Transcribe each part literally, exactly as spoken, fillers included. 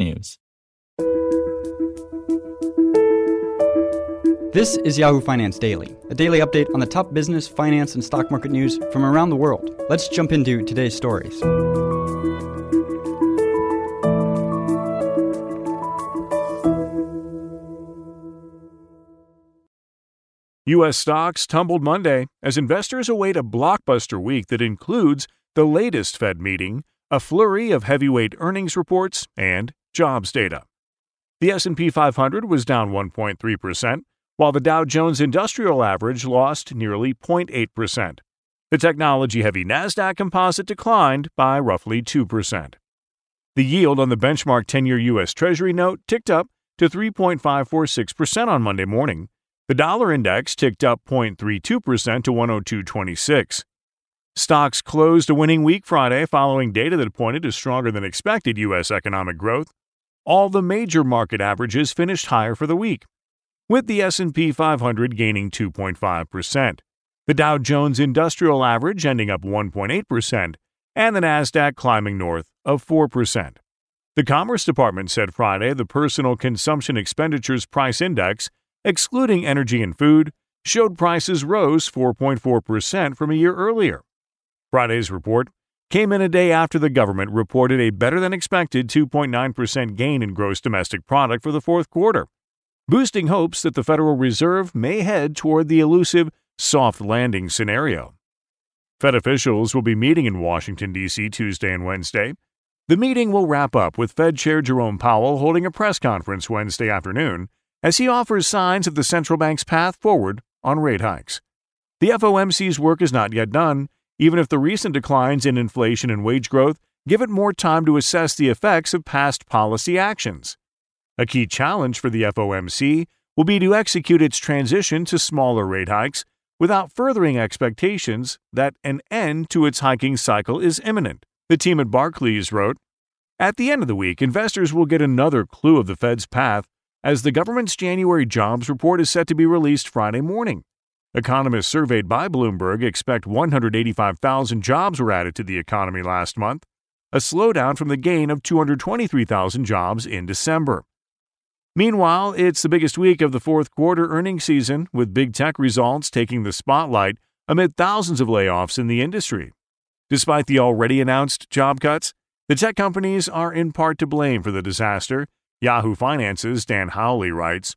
news. This is Yahoo Finance Daily, a daily update on the top business, finance, and stock market news from around the world. Let's jump into today's stories. U S stocks tumbled Monday as investors await a blockbuster week that includes the latest Fed meeting, a flurry of heavyweight earnings reports, and jobs data. The S and P five hundred was down one point three percent, while the Dow Jones Industrial Average lost nearly zero point eight percent. The technology-heavy Nasdaq Composite declined by roughly two percent. The yield on the benchmark ten-year U S Treasury note ticked up to three point five four six percent on Monday morning. The dollar index ticked up zero point three two percent to one oh two twenty-six. Stocks closed a winning week Friday following data that pointed to stronger-than-expected U S economic growth. All the major market averages finished higher for the week, with the S and P five hundred gaining two point five percent, the Dow Jones Industrial Average ending up one point eight percent, and the Nasdaq climbing north of four percent. The Commerce Department said Friday the Personal Consumption Expenditures Price Index, excluding energy and food, showed prices rose four point four percent from a year earlier. Friday's report came in a day after the government reported a better-than-expected two point nine percent gain in gross domestic product for the fourth quarter, boosting hopes that the Federal Reserve may head toward the elusive soft landing scenario. Fed officials will be meeting in Washington, D C Tuesday and Wednesday. The meeting will wrap up with Fed Chair Jerome Powell holding a press conference Wednesday afternoon as he offers signs of the central bank's path forward on rate hikes. The F O M C's work is not yet done, even if the recent declines in inflation and wage growth give it more time to assess the effects of past policy actions. A key challenge for the F O M C will be to execute its transition to smaller rate hikes without furthering expectations that an end to its hiking cycle is imminent, the team at Barclays wrote. At the end of the week, investors will get another clue of the Fed's path as the government's January jobs report is set to be released Friday morning. Economists surveyed by Bloomberg expect one hundred eighty-five thousand jobs were added to the economy last month, a slowdown from the gain of two hundred twenty-three thousand jobs in December. Meanwhile, it's the biggest week of the fourth quarter earnings season, with big tech results taking the spotlight amid thousands of layoffs in the industry. Despite the already announced job cuts, the tech companies are in part to blame for the disaster, Yahoo Finance's Dan Howley writes.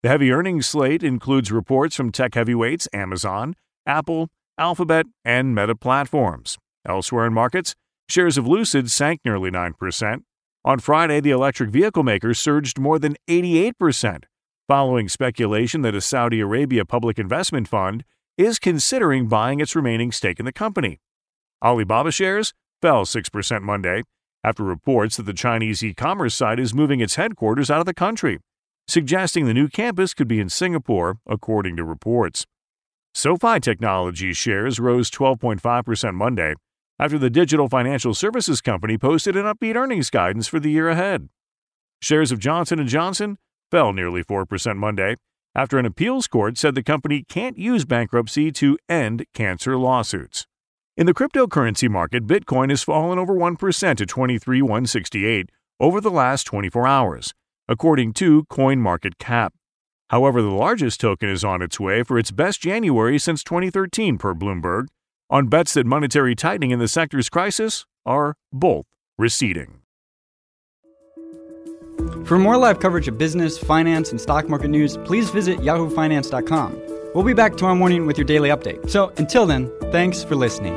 The heavy earnings slate includes reports from tech heavyweights Amazon, Apple, Alphabet, and Meta platforms. Elsewhere in markets, shares of Lucid sank nearly nine percent. On Friday, the electric vehicle maker surged more than eighty-eight percent, following speculation that a Saudi Arabia public investment fund is considering buying its remaining stake in the company. Alibaba shares fell six percent Monday after reports that the Chinese e-commerce site is moving its headquarters out of the country, suggesting the new campus could be in Singapore, according to reports. SoFi Technologies shares rose twelve point five percent Monday after the digital financial services company posted an upbeat earnings guidance for the year ahead. Shares of Johnson and Johnson fell nearly four percent Monday after an appeals court said the company can't use bankruptcy to end cancer lawsuits. In the cryptocurrency market, Bitcoin has fallen over one percent to twenty-three thousand one hundred sixty-eight over the last twenty-four hours, according to CoinMarketCap. However, the largest token is on its way for its best January since twenty thirteen, per Bloomberg, on bets that monetary tightening and the sector's crisis are both receding. For more live coverage of business, finance, and stock market news, please visit yahoo finance dot com. We'll be back tomorrow morning with your daily update. So until then, thanks for listening.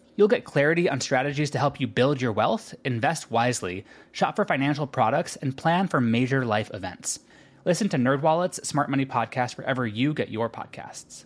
You'll get clarity on strategies to help you build your wealth, invest wisely, shop for financial products, and plan for major life events. Listen to NerdWallet's Smart Money Podcast wherever you get your podcasts.